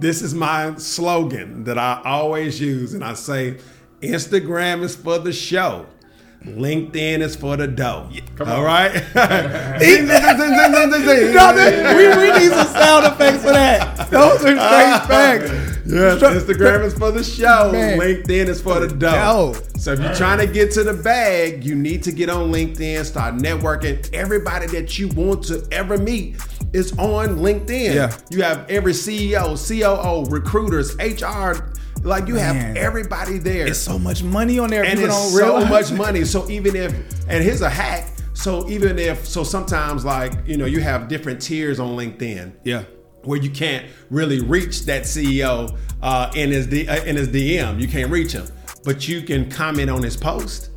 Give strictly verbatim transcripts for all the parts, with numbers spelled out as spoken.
This is my slogan that I always use, and I say, Instagram is for the show. LinkedIn is for the dough. Yeah, come on. All right? We need some sound effects for that. Those are great facts. Yes, Instagram is for the show. Man. LinkedIn is for the dough. So if you're trying to get to the bag, you need to get on LinkedIn, start networking. Everybody that you want to ever meet is on LinkedIn. Yeah. You have every C E O, C O O, recruiters, H R. Like you Man. have everybody there. It's so much money on there. And it's don't so much money. So even if, and here's a hack. So even if, so sometimes like, you know, you have different tiers on LinkedIn. Yeah. Where you can't really reach that C E O uh, in his D, uh, in his D M. You can't reach him, but you can comment on his post.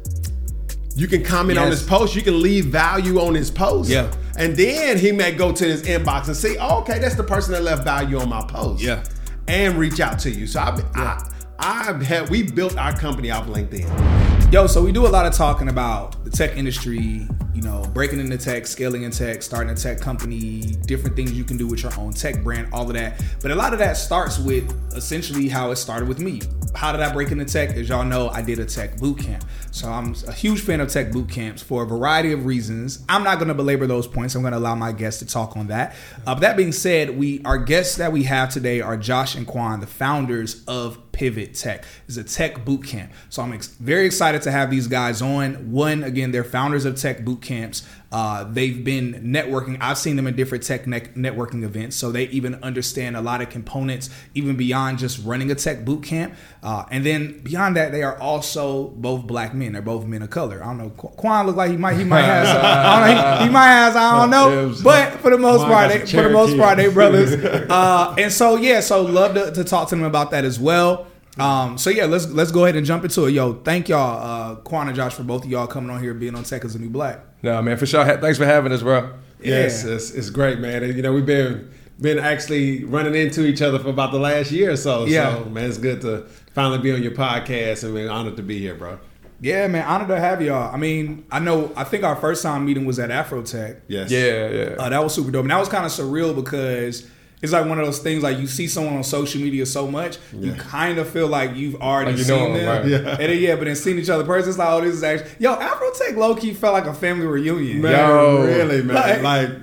You can comment yes. on his post. You can leave value on his post. Yeah. And then he may go to his inbox and see, oh, okay, that's the person that left value on my post. Yeah. And reach out to you. So I, yeah. I, I had we built our company off LinkedIn. Yo, so we do a lot of talking about the tech industry, you know, breaking into tech, scaling in tech, starting a tech company, different things you can do with your own tech brand, all of that. But a lot of that starts with essentially how it started with me. How did I break into tech? As y'all know, I did a tech boot camp. So I'm a huge fan of tech boot camps for a variety of reasons. I'm not going to belabor those points. I'm going to allow my guests to talk on that. Uh, but that being said, we our guests that we have today are Josh and Quawn, the founders of Pivot Tech. It's a tech boot camp. So I'm ex- very excited to have these guys on. One, again, they're founders of tech boot camps. Uh, they've been networking. I've seen them in different tech ne- networking events. So they even understand a lot of components, even beyond just running a tech boot camp. Uh, and then beyond that, they are also both black men. They're both men of color. I don't know. Qu- Quawn looked like he might, he might have, some, I don't know, he, he might have, I don't know. But for the most part, they, for the most part, they brothers. Uh, and so, yeah, so love to, to talk to them about that as well. Um, so yeah, let's, let's go ahead and jump into it. Yo, thank y'all, uh, Quawn and Josh, for both of y'all coming on here, being on Tech is a New Black. No, man, for sure. Thanks for having us, bro. Yes, yeah. it's, it's great, man. And, you know, we've been been actually running into each other for about the last year or so. Yeah. So, man, it's good to finally be on your podcast, and we're honored to be here, bro. Yeah, man, honored to have y'all. I mean, I know, I think our first time meeting was at Afro Tech. Yes. Yeah, yeah. Uh, that was super dope. And that was kind of surreal because it's like one of those things, like you see someone on social media so much, yeah. you kind of feel like you've already like you seen them. Right? Yeah. And then, yeah, but then seeing each other in person, it's like, oh, this is actually... Yo, Afro Tech low-key felt like a family reunion. Man, Yo. Really, man. Like, like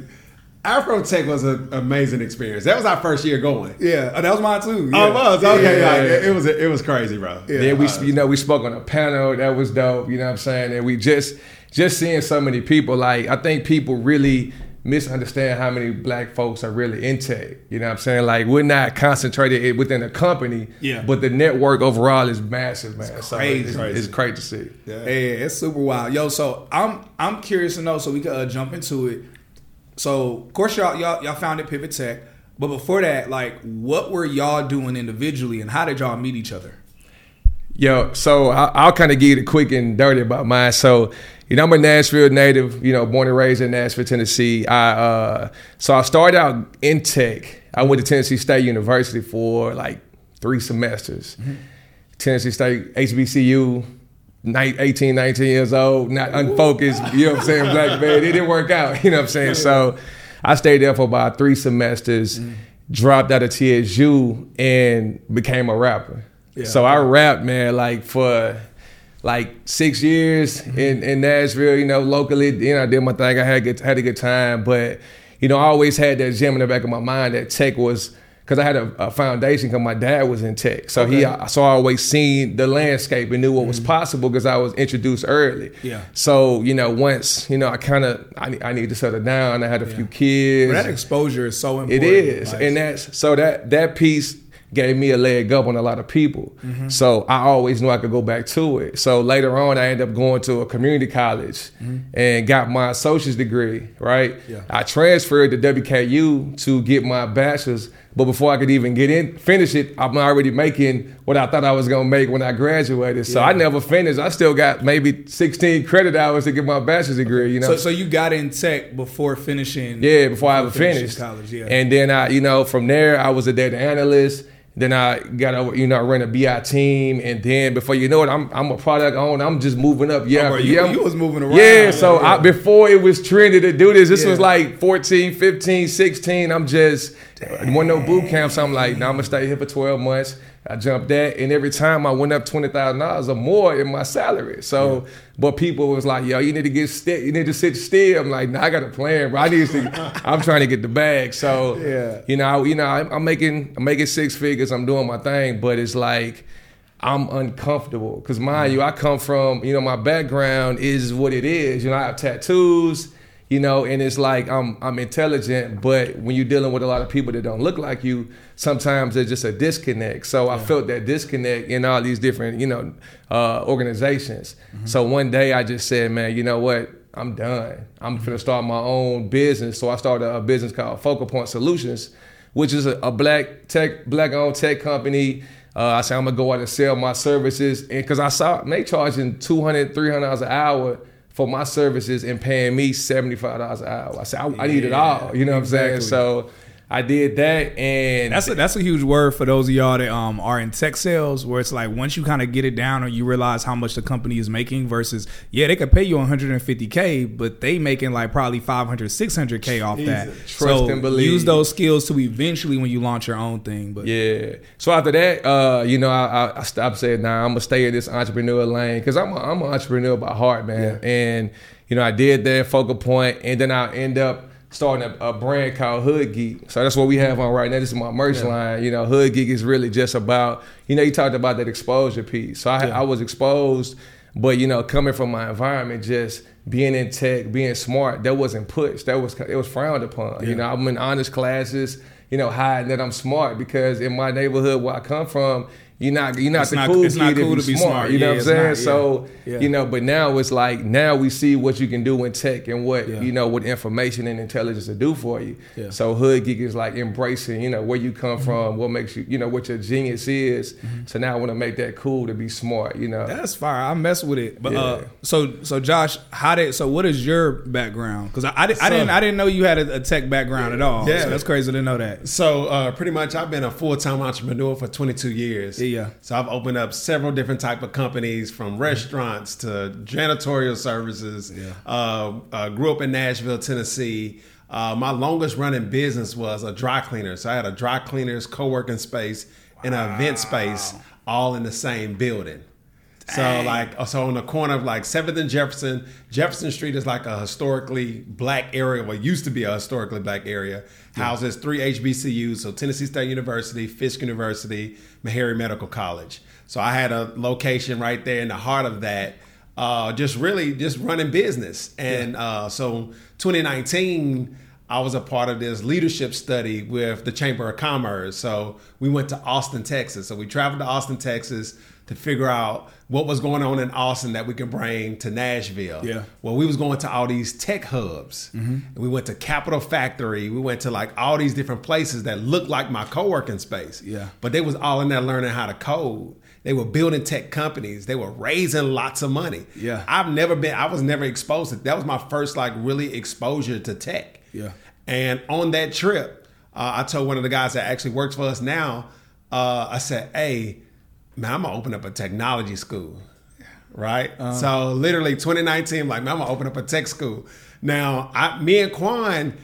Afro Tech was an amazing experience. That was our first year going. Yeah, oh, that was mine too. Yeah. Oh, it was? Okay, yeah, yeah, like, yeah. It was It was crazy, bro. Yeah, yeah we, was. you know, we spoke on a panel. That was dope, you know what I'm saying? And we just, just seeing so many people, like, I think people really... misunderstand how many black folks are really in tech. You know what I'm saying? Like, we're not concentrated within the company, yeah. but the network overall is massive, man. It's crazy. So it's, it's crazy to see. Yeah. Hey, it's super wild. Yo, so I'm I'm curious to know, so we can uh, jump into it. So, of course, y'all, y'all, y'all founded Pivot Tech, but before that, like, what were y'all doing individually, and how did y'all meet each other? Yo, so I, I'll kind of give you the quick and dirty about mine. So, you know, I'm a Nashville native, you know, born and raised in Nashville, Tennessee. I uh, So I started out in tech. I went to Tennessee State University for like three semesters. Mm-hmm. Tennessee State, H B C U, eighteen, nineteen years old, not unfocused, Ooh. you know what I'm saying, black man. It didn't work out, you know what I'm saying? So I stayed there for about three semesters, mm-hmm. dropped out of T S U, and became a rapper. Yeah. So I rapped, man, like for... like six years mm-hmm. in, in Nashville, you know, locally, you know, I did my thing. I had good, had a good time, but, you know, I always had that gem in the back of my mind that tech was, because I had a, a foundation because my dad was in tech. So okay. he, so I always seen the landscape and knew what mm-hmm. was possible because I was introduced early. Yeah. So, you know, once, you know, I kind of, I, I needed to settle down. I had a yeah. few kids. But that exposure is so important. It is. Like, and that's, so that, that piece gave me a leg up on a lot of people. Mm-hmm. So I always knew I could go back to it. So later on, I ended up going to a community college mm-hmm. and got my associate's degree, right? Yeah. I transferred to W K U to get my bachelor's, but before I could even get in, finish it, I'm already making what I thought I was gonna make when I graduated. So yeah. I never finished. I still got maybe sixteen credit hours to get my bachelor's degree, you know? So, so you got in tech before finishing? Yeah, before, before I ever finished. College, yeah. And then I, you know, from there, I was a data analyst. Then I got over, you know, I ran a B I team, and then before you know it, I'm I'm a product owner. I'm just moving up. Yeah, oh, bro, you, yeah, you was moving around. Yeah, so yeah. I, before it was trendy to do this, this yeah. was like fourteen, fifteen, sixteen. I'm just Damn. There wasn't no boot camps. I'm like, nah, I'm gonna stay here for twelve months. I jumped that, and every time I went up twenty thousand dollars or more in my salary. So, yeah. But people was like, yo, you need to get still, you need to sit still. I'm like, nah, I got a plan, bro. I need to, I'm trying to get the bag. So, yeah. you know, I, you know, I'm, I'm making, I'm making six figures. I'm doing my thing, but it's like, I'm uncomfortable. Because mind you, I come from, you know, my background is what it is. You know, I have tattoos, you know, and it's like I'm I'm intelligent, but when you're dealing with a lot of people that don't look like you, sometimes there's just a disconnect. So yeah. I felt that disconnect in all these different, you know, uh, organizations. Mm-hmm. So one day I just said, man, you know what? I'm done. I'm mm-hmm. finna start my own business. So I started a business called Focal Point Solutions, which is a, a black tech, black-owned tech company. Uh, I said, I'm going to go out and sell my services. And because I saw they charging two hundred dollars, three hundred dollars an hour for my services and paying me seventy-five dollars an hour. I said, I, yeah, I need it all. You know what exactly. I'm saying? So I did that. And that's a, that's a huge word for those of y'all that um, are in tech sales, where it's like once you kind of get it down or you realize how much the company is making versus, yeah, they could pay you one hundred fifty K, but they making like probably five hundred, six hundred K off Jesus. That. Trust so and believe. Use those skills to eventually when you launch your own thing. But yeah. So after that, uh, you know, I, I, I stopped saying, nah, I'm going to stay in this entrepreneur lane because I'm, I'm an entrepreneur by heart, man. Yeah. And, you know, I did that Focal Point, and then I end up starting a, a brand called Hood Geek. So that's what we have on right now. This is my merch yeah. line. You know, Hood Geek is really just about, you know, you talked about that exposure piece. So I, yeah. I was exposed, but, you know, coming from my environment, just being in tech, being smart, that wasn't pushed. That was, it was frowned upon. Yeah. You know, I'm in honors classes, you know, hiding that I'm smart because in my neighborhood where I come from, You're not, you're not it's the not, cool it's kid not cool to be smart, smart. You yeah, know what I'm saying? Not, yeah. So, yeah. you know, but now it's like, now we see what you can do in tech and what, yeah. you know, what information and intelligence to do for you. Yeah. So Hood Geek is like embracing, you know, where you come mm-hmm. from, what makes you, you know, what your genius is. Mm-hmm. So now I want to make that cool to be smart, you know. That's fire. I mess with it. But yeah. uh, so, so Josh, how did, so what is your background? Because I, I, did, so, I didn't, I didn't know you had a, a tech background yeah. at all. Yeah. So that's crazy to know that. So uh, pretty much I've been a full-time entrepreneur for twenty-two years. Yeah. Yeah. So I've opened up several different type of companies, from restaurants to janitorial services. Yeah. Uh, uh, grew up in Nashville, Tennessee. Uh, my longest running business was a dry cleaner. So I had a dry cleaners, co-working space, wow. and an event space all in the same building. Dang. So like, so on the corner of like seventh and Jefferson, Jefferson Street is like a historically black area. Well, it used to be a historically black area. Yeah. Houses three H B C Us, so Tennessee State University, Fisk University, Meharry Medical College. So I had a location right there in the heart of that, uh, just really just running business. And yeah. uh, so twenty nineteen, I was a part of this leadership study with the Chamber of Commerce. So we went to Austin, Texas. So we traveled to Austin, Texas to figure out what was going on in Austin that we could bring to Nashville. Yeah. Well, we was going to all these tech hubs. Mm-hmm. And we went to Capital Factory. We went to like all these different places that looked like my co-working space. Yeah. But they was all in there learning how to code. They were building tech companies. They were raising lots of money. Yeah. I've never been, I was never exposed to, that was my first like really exposure to tech. Yeah. And on that trip, uh, I told one of the guys that actually works for us now, uh, I said, hey, man, I'm going to open up a technology school, right? Um, so literally twenty nineteen, like, man, I'm going to open up a tech school. Now, I, me and Quawn,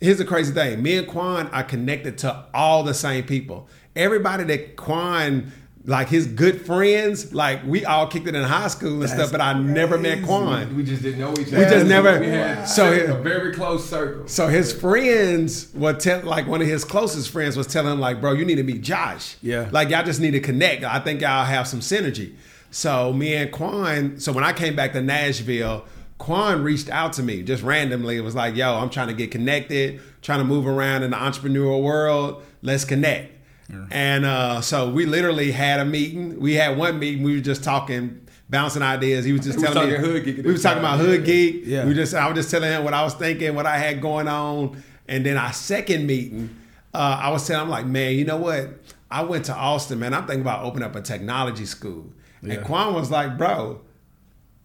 here's the crazy thing. Me and Quawn are connected to all the same people. Everybody that Quawn, like his good friends, like we all kicked it in high school and That's stuff, but I crazy. Never met Quawn. We just didn't know each other. We just never. We had so a very close circle. So his friends were tell, like one of his closest friends was telling him like, bro, you need to meet Josh. Yeah. Like y'all just need to connect. I think y'all have some synergy. So me and Quawn, so when I came back to Nashville, Quawn reached out to me just randomly. It was like, yo, I'm trying to get connected, trying to move around in the entrepreneurial world. Let's connect. Yeah. And uh, so we literally had a meeting. We had one meeting. We were just talking, bouncing ideas. He was just we telling me Hood Geek. We were talking about Hood Geek. Yeah. We just I was just telling him what I was thinking, what I had going on. And then our second meeting, uh, I was telling him, I'm like, man, you know what? I went to Austin, man. I'm thinking about opening up a technology school. Yeah. And Quawn was like, bro,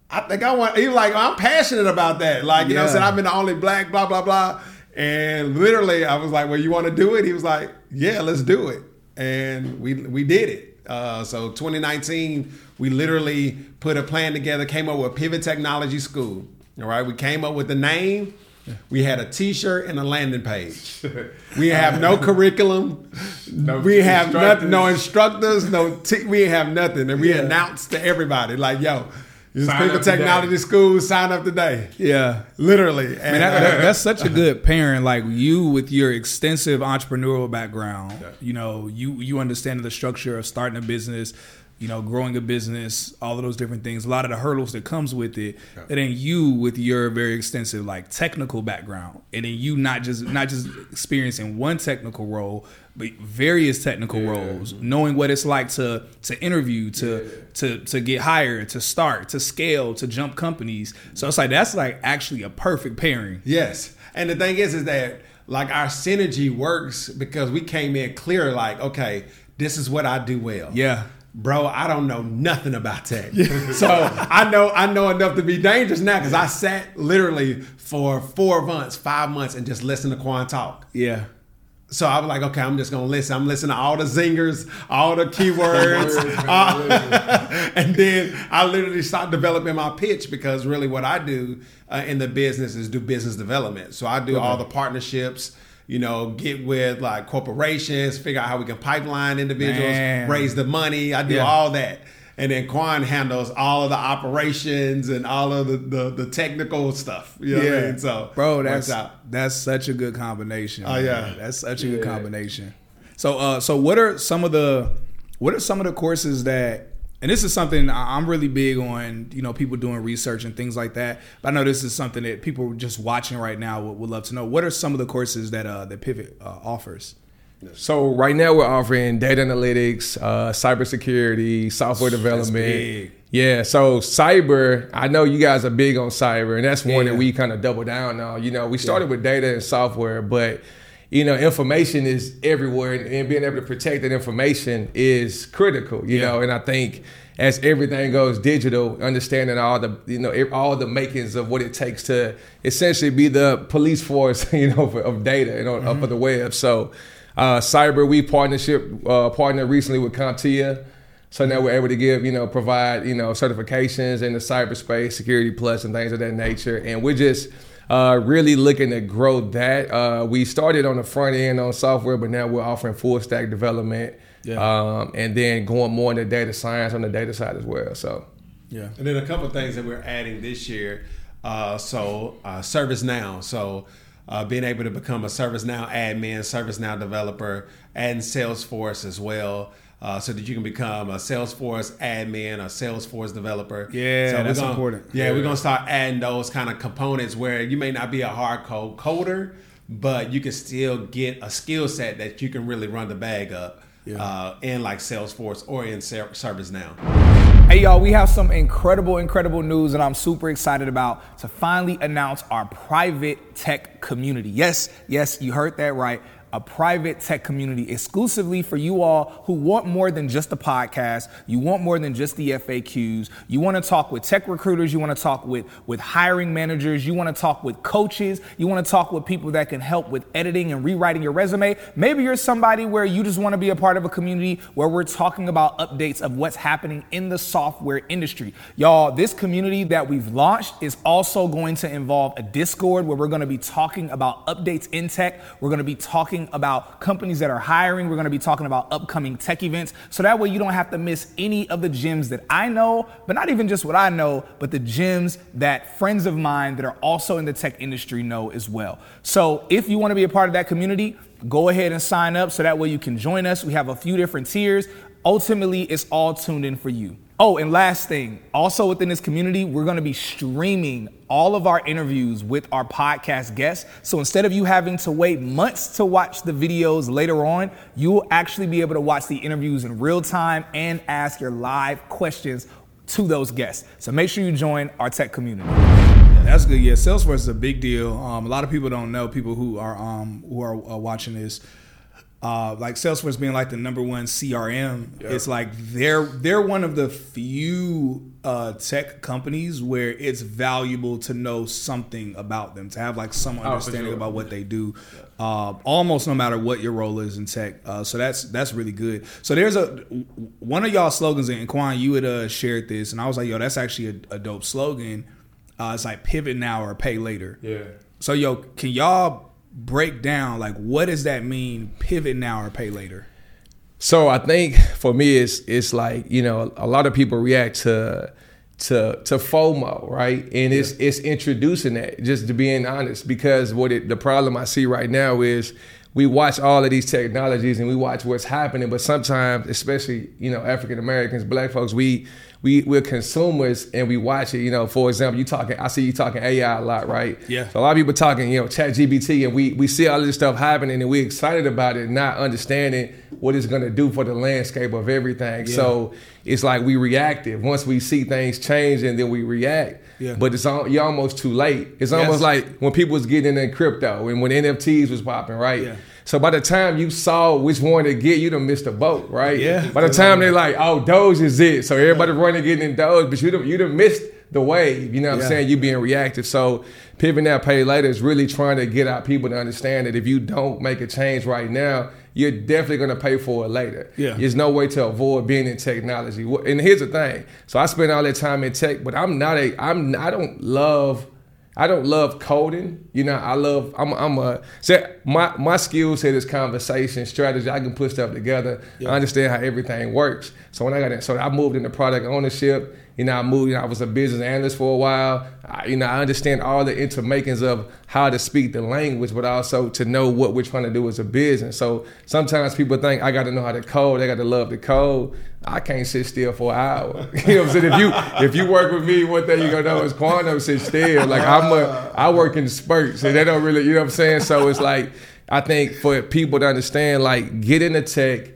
I think I want. He was like, I'm passionate about that. Like you yeah. know, what I'm saying, I've been the only black, blah blah blah. And literally, I was like, well, you want to do it? He was like, yeah, let's do it. And we we did it. Uh, so twenty nineteen, we literally put a plan together, came up with Pivot Technology School. All right, we came up with the name. We had a T-shirt and a landing page. We have no curriculum. No we have no, no instructors. No, t- we have nothing, and we yeah. announced to everybody like, "Yo, this is Pivot Technology School. Sign up today." Yeah, literally. And Man, that, that, that's such a good pairing. Like you, with your extensive entrepreneurial background, yeah. you know, you you understand the structure of starting a business. You know, growing a business, all of those different things, a lot of the hurdles that comes with it. Yeah. And then you with your very extensive like technical background, and then you not just not just experiencing one technical role, but various technical yeah. roles, knowing what it's like to to interview, to yeah. to to get hired, to start, to scale, to jump companies. So it's like that's like actually a perfect pairing. Yes. And the thing is, is that like our synergy works because we came in clear like, okay, this is what I do well. Yeah. Bro, I don't know nothing about tech. So I know I know enough to be dangerous now because I sat literally for four months, five months, and just listened to Quawn talk. Yeah. So I was like, okay, I'm just going to listen. I'm listening to all the zingers, all the keywords. uh, and then I literally started developing my pitch because really what I do uh, in the business is do business development. So I do okay. all the partnerships. You know, get with like corporations, figure out how we can pipeline individuals, Man. raise the money. I do yeah. all that. And then Quawn handles all of the operations and all of the, the, the technical stuff. You know yeah. what I mean? So, bro, that's that's such a good combination. Oh, man. yeah. That's such a yeah. good combination. So, uh, so what are some of the, what are some of the courses that, and this is something I'm really big on, you know, people doing research and things like that. But I know this is something that people just watching right now would, would love to know. What are some of the courses that uh, that Pivot uh, offers? So right now we're offering data analytics, uh, cybersecurity, software development. That's big. Yeah. So cyber, I know you guys are big on cyber, and that's one yeah. that we kind of double down on. You know, we started yeah. with data and software, but you know, information is everywhere, and being able to protect that information is critical, you yeah. know, and I think as everything goes digital, understanding all the, you know, all the makings of what it takes to essentially be the police force, you know, for, of data and on, mm-hmm. up on the web. So uh, cyber, we partnership, uh, partnered recently with CompTIA. So now we're able to give, you know, provide, you know, certifications in the cyberspace, Security Plus and things of that nature. And we're just Uh, really looking to grow that. Uh, we started on the front end on software, but now we're offering full stack development yeah. um, and then going more into data science on the data side as well. So, yeah. And then a couple of things that we're adding this year. Uh, so uh, ServiceNow. So uh, being able to become a ServiceNow admin, ServiceNow developer, and Salesforce as well. Uh, so that you can become a Salesforce admin, a Salesforce developer. Yeah, so that's gonna, important. Yeah, yeah, we're going to start adding those kind of components where you may not be a hard code coder, but you can still get a skill set that you can really run the bag up yeah. uh, in like Salesforce or in ServiceNow. Hey, y'all, we have some incredible, incredible news that I'm super excited about to finally announce our private tech community. Yes, yes, you heard that right. A private tech community exclusively for you all who want more than just the podcast. You want more than just the F A Qs. You want to talk with tech recruiters. You want to talk with, with hiring managers. You want to talk with coaches. You want to talk with people that can help with editing and rewriting your resume. Maybe you're somebody where you just want to be a part of a community where we're talking about updates of what's happening in the software industry. Y'all, this community that we've launched is also going to involve a Discord where we're going to be talking about updates in tech. We're going to be talking about companies that are hiring. We're going to be talking about upcoming tech events. So that way you don't have to miss any of the gems that I know, but not even just what I know, but the gems that friends of mine that are also in the tech industry know as well. So if you want to be a part of that community, go ahead and sign up so that way you can join us. We have a few different tiers. Ultimately, it's all tuned in for you. Oh, and last thing, also within this community, we're going to be streaming all of our interviews with our podcast guests. So instead of you having to wait months to watch the videos later on, you'll actually be able to watch the interviews in real time and ask your live questions to those guests. So make sure you join our tech community. That's good. Yeah, Salesforce is a big deal. Um, a lot of people don't know, people who are um, who are uh, watching this. Uh, like Salesforce being like the number one C R M, yep. it's like they're they're one of the few uh, tech companies where it's valuable to know something about them, to have like some understanding oh, sure. about what they do, uh, almost no matter what your role is in tech. Uh, so that's that's really good. So there's a one of y'all slogans, and Quawn, you had uh, shared this, and I was like, yo, that's actually a, a dope slogan. Uh, it's like pivot now or pay later. Yeah. So yo, can y'all break down like what does that mean? Pivot now or pay later. So I think for me, it's it's like, you know, a lot of people react to to to FOMO, right? And yeah. it's it's introducing that, just to being honest, because what it, the problem I see right now is we watch all of these technologies and we watch what's happening, but sometimes, especially, you know, African Americans, Black folks, we we we're consumers and we watch it. You know, for example, you talking, I see you talking A I a lot, right? Yeah. So a lot of people talking, you know, ChatGPT, and we we see all of this stuff happening and we're excited about it, not understanding what it's going to do for the landscape of everything. Yeah. So it's like we reactive. Once we see things change, and then we react. Yeah. But it's all, you're almost too late. It's yes. almost like when people was getting in crypto and when N F Ts was popping, right? Yeah. So by the time you saw which one to get, you done missed the boat, right? Yeah. By the time they're like, oh, Doge is it. So everybody yeah. running getting in Doge, but you done, you done missed the wave. You know what yeah. I'm saying? You being reactive. So Pivot Now, Pay Later is really trying to get our people to understand that if you don't make a change right now, you're definitely going to pay for it later. Yeah. There's no way to avoid being in technology. And here's the thing. So I spend all that time in tech, but I'm not a, I'm, I don't love, I don't love coding. You know, I love, I'm, I'm a, so my, my skill set is conversation, strategy. I can put stuff together. Yeah. I understand how everything works. So when I got in, so I moved into product ownership. You know, I moved, you know, I was a business analyst for a while. I, you know, I understand all the intermakings of how to speak the language, but also to know what we're trying to do as a business. So sometimes people think I got to know how to code. I got to love the code. I can't sit still for an hour. You know what I'm saying? If you if you work with me, one thing you're going to know is Quawn don't sit still. Like I'm a, I work in spurts and they don't really, you know what I'm saying? So it's like, I think for people to understand, like get into tech,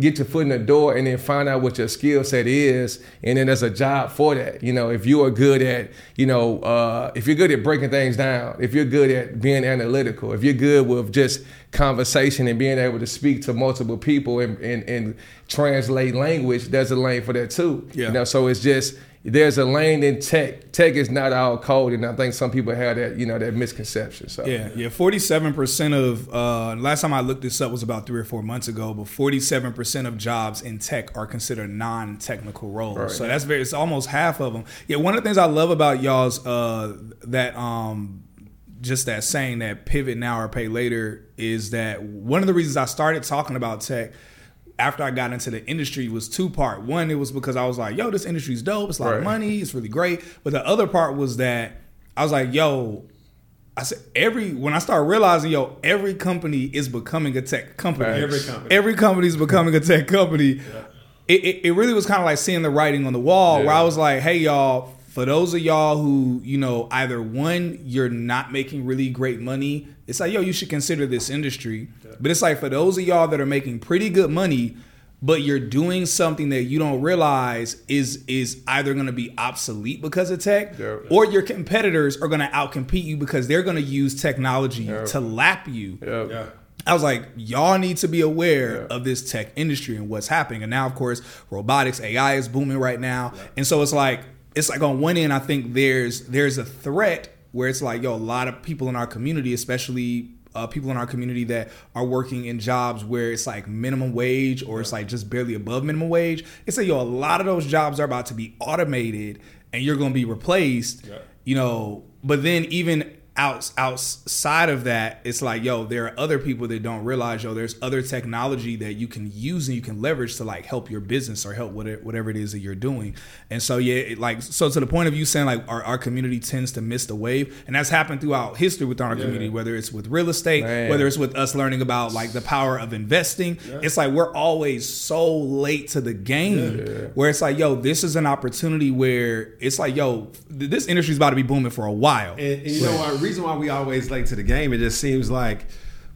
get your foot in the door and then find out what your skill set is. And then there's a job for that. You know, if you are good at, you know, uh, if you're good at breaking things down, if you're good at being analytical, if you're good with just conversation and being able to speak to multiple people and, and, and translate language, there's a lane for that too. Yeah. You know, so it's just, there's a lane in tech. Tech is not all code, and I think some people have that, you know, that misconception. So yeah, yeah. Forty-seven percent of uh, last time I looked this up was about three or four months ago, but forty-seven percent of jobs in tech are considered non-technical roles. Right. So that's very. It's almost half of them. Yeah. One of the things I love about y'all's uh, that um, just that saying that pivot now or pay later is that one of the reasons I started talking about tech after I got into the industry was two part. One, it was because I was like, yo, this industry's dope. It's a lot of money. It's really great. But the other part was that I was like, yo, I said every, when I started realizing, yo, every company is becoming a tech company. Right. Every company. Every company is becoming a tech company. Yeah. It, it, it really was kind of like seeing the writing on the wall yeah. where I was like, hey, y'all, for those of y'all who, you know, either one, you're not making really great money. It's like, yo, you should consider this industry. Yeah. But it's like for those of y'all that are making pretty good money, but you're doing something that you don't realize is is either going to be obsolete because of tech yeah. or your competitors are going to outcompete you because they're going to use technology yeah. to lap you. Yeah. Yeah. I was like, y'all need to be aware yeah. of this tech industry and what's happening. And now, of course, robotics, A I is booming right now. Yeah. And so it's like, It's like on one end, I think there's there's a threat where it's like, yo, a lot of people in our community, especially uh, people in our community that are working in jobs where it's like minimum wage or it's like just barely above minimum wage. It's like, yo, a lot of those jobs are about to be automated and you're going to be replaced, yeah. you know, but then even out, outside of that, it's like, yo, there are other people that don't realize, yo, there's other technology that you can use and you can leverage to like help your business or help whatever, whatever it is that you're doing. And so, yeah, it, like, so to the point of you saying like our, our community tends to miss the wave, and that's happened throughout history within our yeah. community, whether it's with real estate, Man. whether it's with us learning about like the power of investing. Yeah. It's like, we're always so late to the game yeah. where it's like, yo, this is an opportunity where it's like, yo, this industry's about to be booming for a while. And, and you right. know what? Reason why we always late to the game, it just seems like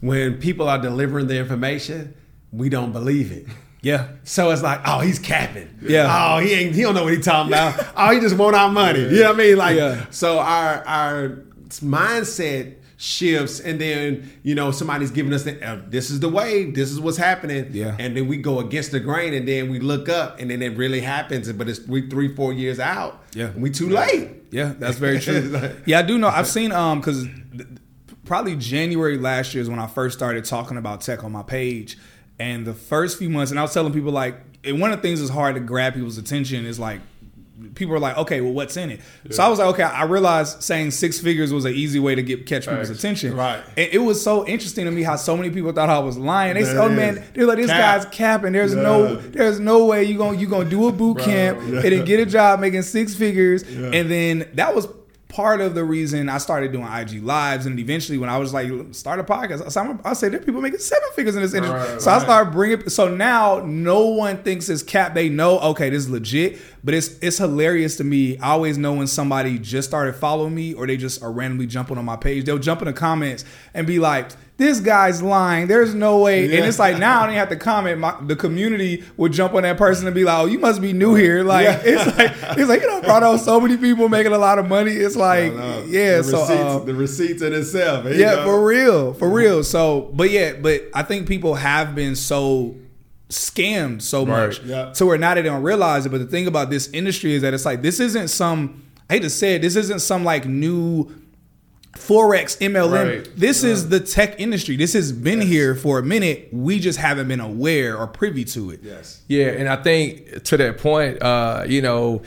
when people are delivering the information, we don't believe it. Yeah. So it's like, oh, he's capping. Yeah. Oh, he ain't. He don't know what he's talking about. Oh, he just want our money. Yeah. You know what I mean? Like, yeah. so our our mindset shifts, and then you know somebody's giving us the, oh, this is the wave, this is what's happening. Yeah. And then we go against the grain, and then we look up, and then it really happens. But it's we three, four years out. Yeah. And we too yeah. late. Yeah, that's very true. Yeah, I do know. I've seen um because th- probably January last year is when I first started talking about tech on my page, and the first few months, and I was telling people like, and one of the things that's hard to grab people's attention is like people are like, okay, well, what's in it? Yeah. So I was like, okay, I realized saying six figures was an easy way to get catch people's Thanks. attention. Right. And it was so interesting to me how so many people thought I was lying. They there said, oh man, they're like, this Cap. guy's capping. There's yeah. no, there's no way you gonna you gonna do a boot Bro. camp yeah. and then get a job making six figures. Yeah. And then that was part of the reason I started doing I G Lives, and eventually when I was like, start a podcast, so I said, there are people making seven figures in this industry. Right, so right. I started bringing, so now no one thinks it's cap. They know, okay, this is legit, but it's it's hilarious to me. I always know when somebody just started following me or they just are randomly jumping on my page. They'll jump in the comments and be like, this guy's lying. There's no way. Yeah. And it's like, now I don't have to comment. My, the community would jump on that person and be like, oh, you must be new here. Like, yeah. it's like, it's like, you know, brought on so many people making a lot of money. It's like, yeah. The so receipts, um, the receipts in itself. Yeah, know? for real. For real. So, but yeah, but I think people have been so scammed so right. much. Yeah. So we're not, they don't realize it. But the thing about this industry is that it's like, this isn't some, I hate to say it, this isn't some like new Forex, M L M. Right. This right. is the tech industry. This has been yes. here for a minute. We just haven't been aware or privy to it. Yes. Yeah, and I think to that point, uh, you know,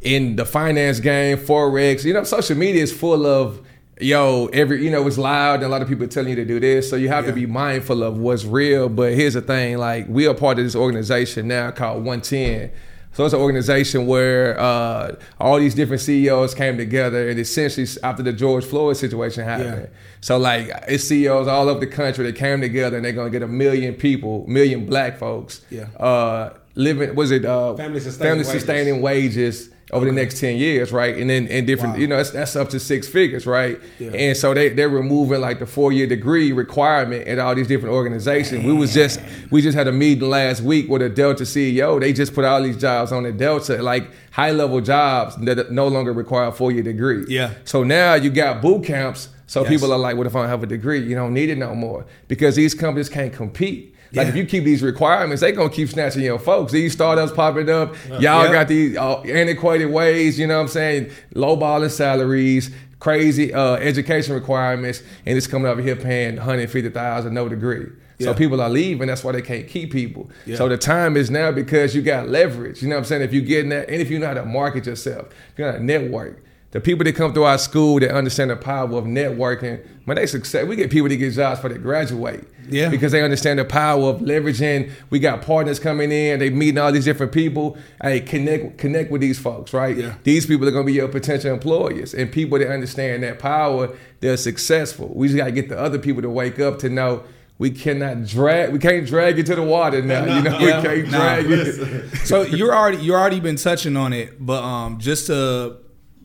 in the finance game, Forex, you know, social media is full of, yo, every, you know, it's loud and a lot of people are telling you to do this. So you have yeah. to be mindful of what's real. But here's the thing, like, we are part of this organization now called One Ten. So it's an organization where uh, all these different C E Os came together, and essentially after the George Floyd situation happened. Yeah. So like, it's C E Os all over the country that came together, and they're gonna get a million people, million black folks, yeah. uh, living, was it uh, family sustaining family wages. sustaining wages over okay. the next ten years, right? And then and different, wow. you know, that's, that's up to six figures, right? Yeah. And so they they're removing like the four year degree requirement at all these different organizations. Man. We was just we just had a meeting last week with a Delta C E O. They just put all these jobs on the Delta, like high level jobs that no longer require a four year degree. Yeah. So now you got boot camps. So yes. people are like, "What if I don't have a degree? You don't need it no more," because these companies can't compete. Like yeah. if you keep these requirements, they gonna keep snatching your folks. These startups popping up, y'all yeah. got these uh, antiquated ways, you know what I'm saying? Lowballing salaries, crazy uh, education requirements, and it's coming over here paying one hundred fifty thousand dollars, no degree. Yeah. So people are leaving, that's why they can't keep people. Yeah. So the time is now because you got leverage, you know what I'm saying? If you get in that, and if you know how to market yourself, if you know how to network. The people that come through our school that understand the power of networking, when they success, we get people that get jobs before they graduate. Yeah. Because they understand the power of leveraging. We got partners coming in, they meeting all these different people. Hey, connect connect with these folks, right? Yeah. These people are gonna be your potential employers. And people that understand that power, they're successful. We just gotta get the other people to wake up to know. We cannot drag. We can't drag you to the water now. No, you know, yeah, we can't no, drag no, you. So you're already you're already been touching on it, but um, just to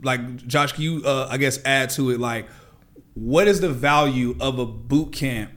like, Josh, can you uh, I guess add to it? Like, what is the value of a boot camp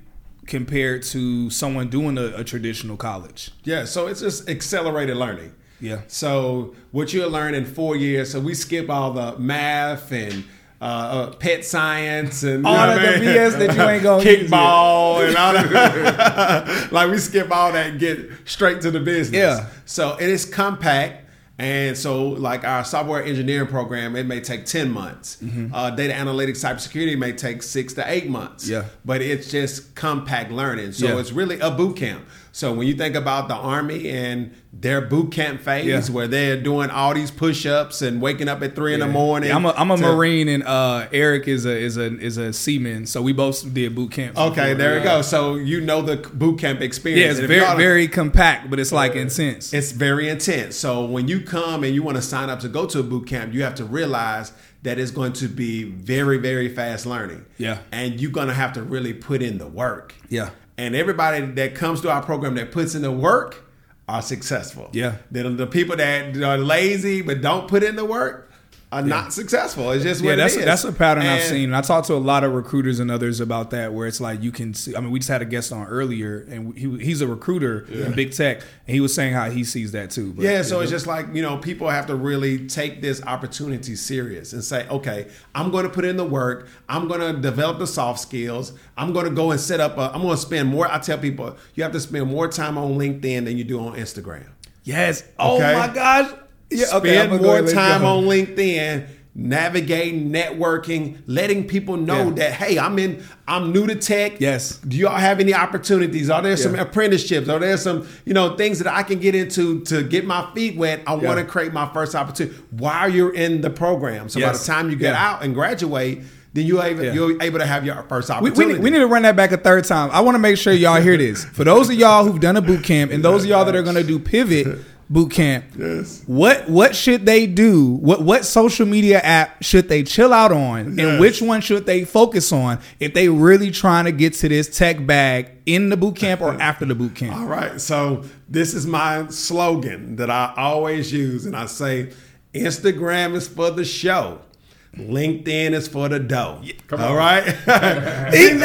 compared to someone doing a, a traditional college? Yeah, so it's just accelerated learning. Yeah. So what you'll learn in four years. So we skip all the math and. Uh, uh, pet science and all that I mean? B S that you ain't gonna kickball and all that. Like, we skip all that and get straight to the business. Yeah. So it is compact, and so like our software engineering program, it may take ten months. Mm-hmm. Uh, data analytics, cybersecurity may take six to eight months. Yeah. But it's just compact learning, so yeah. it's really a boot camp. So when you think about the Army and their boot camp phase yeah. where they're doing all these push-ups and waking up at three yeah. in the morning. Yeah, I'm a, I'm a to, Marine, and uh, Eric is a is a is a seaman, so we both did boot camp. Okay, there yeah. you go. So you know the boot camp experience. Yeah, it's and very gotta, very compact, but it's like uh, intense. It's very intense. So when you come and you want to sign up to go to a boot camp, you have to realize that is going to be very, very fast learning. Yeah. And you're going to have to really put in the work. Yeah. And everybody that comes to our program that puts in the work are successful. Yeah. The, the people that are lazy but don't put in the work are yeah. not successful. It's just what yeah, that's it is. A, that's a pattern and I've seen. And I talked to a lot of recruiters and others about that, where it's like you can see. I mean, we just had a guest on earlier, and he, he's a recruiter yeah. in big tech, and he was saying how he sees that too. But, yeah, so yeah. it's just like, you know, people have to really take this opportunity serious and say, okay, I'm going to put in the work. I'm going to develop the soft skills. I'm going to go and set up a, I'm going to spend more. I tell people, you have to spend more time on LinkedIn than you do on Instagram. Yes. Okay? Oh my gosh. Yeah, okay, spend more time on LinkedIn navigating, networking, letting people know yeah. that, hey, I'm in, I'm new to tech. Yes. Do y'all have any opportunities? Are there yeah. some apprenticeships? Are there some, you know, things that I can get into to get my feet wet? I yeah. want to create my first opportunity while you're in the program. So yes. by the time you get yeah. out and graduate, then you're able, yeah. you're able to have your first opportunity. We, we, we need to run that back a third time. I want to make sure y'all hear this. For those of y'all who've done a boot camp and those of y'all that are going to do Pivot boot camp, yes. what what should they do? What what social media app should they chill out on? Yes. And which one should they focus on if they really trying to get to this tech bag in the boot camp or after the boot camp? All right. So this is my slogan that I always use. And I say, Instagram is for the show. LinkedIn is for the dough. Yeah, come on. All right? We need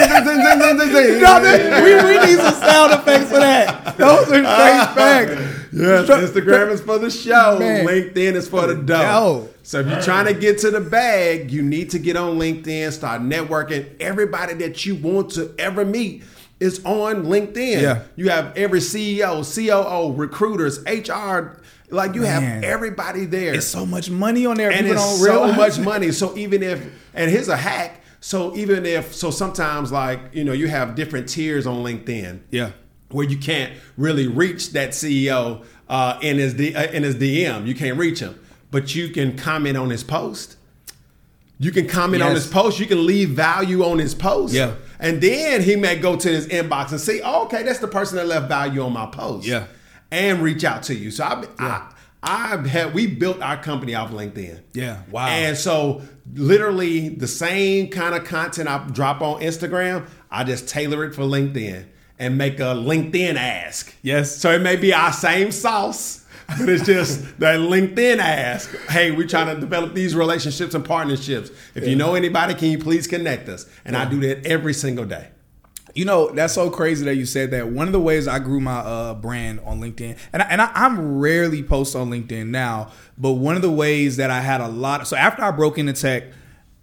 some sound effects for that. Those are great facts. Yes, Instagram is for the show. Man. LinkedIn is for the dough. So if you're trying to get to the bag, you need to get on LinkedIn, start networking. Everybody that you want to ever meet is on LinkedIn. Yeah. You have every C E O, C O O, recruiters, H R. Like you Man. Have everybody there. It's so much money on there. And people it's don't realize. So much money. So even if, and here's a hack. So even if, so sometimes like, you know, you have different tiers on LinkedIn. Yeah. Where you can't really reach that C E O uh, in his D, uh, in his D M. You can't reach him. But you can comment on his post. You can comment yes. on his post. You can leave value on his post. Yeah. And then he may go to his inbox and see, oh, okay, that's the person that left value on my post. Yeah. And reach out to you. So I, yeah. I, I had we built our company off LinkedIn. Yeah, wow. And so literally the same kind of content I drop on Instagram, I just tailor it for LinkedIn and make a LinkedIn ask. Yes. So it may be our same sauce, but it's just that LinkedIn ask. Hey, we're trying to develop these relationships and partnerships. If yeah. you know anybody, can you please connect us? And yeah. I do that every single day. You know, that's so crazy that you said that. One of the ways I grew my uh, brand on LinkedIn, and, I, and I, I'm rarely post on LinkedIn now, but one of the ways that I had a lot of, so after I broke into tech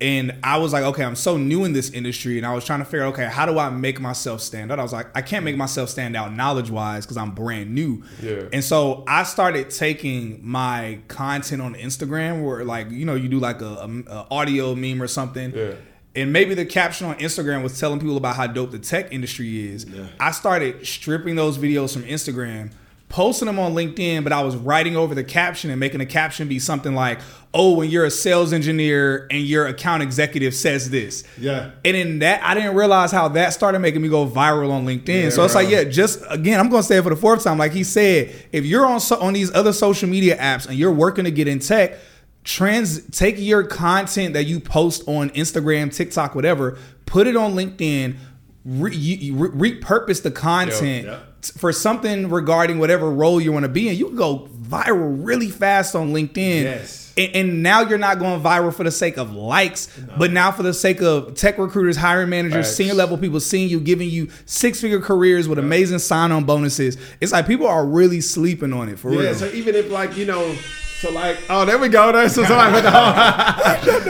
and I was like, okay, I'm so new in this industry and I was trying to figure out, okay, how do I make myself stand out? I was like, I can't make myself stand out knowledge-wise because I'm brand new. Yeah. And so I started taking my content on Instagram where like, you know, you do like a, a, a audio meme or something. Yeah. And maybe the caption on Instagram was telling people about how dope the tech industry is. Yeah. I started stripping those videos from Instagram, posting them on LinkedIn, but I was writing over the caption and making the caption be something like, oh, when you're a sales engineer and your account executive says this. Yeah. And in that, I didn't realize how that started making me go viral on LinkedIn. Yeah, so it's right. like, yeah, just again, I'm going to say it for the fourth time. Like he said, if you're on so, on these other social media apps and you're working to get in tech, Trans take your content that you post on Instagram, TikTok, whatever, put it on LinkedIn, re, you, re, repurpose the content yep, yep. T- for something regarding whatever role you want to be in. You can go viral really fast on LinkedIn. Yes. And, and now you're not going viral for the sake of likes, no. but now for the sake of tech recruiters, hiring managers, Facts. Senior level people seeing you, giving you six figure careers with yep. amazing sign on bonuses. It's like people are really sleeping on it for yeah, real. Yeah, so even if like, you know, So like, oh, there we go. That's so somebody put the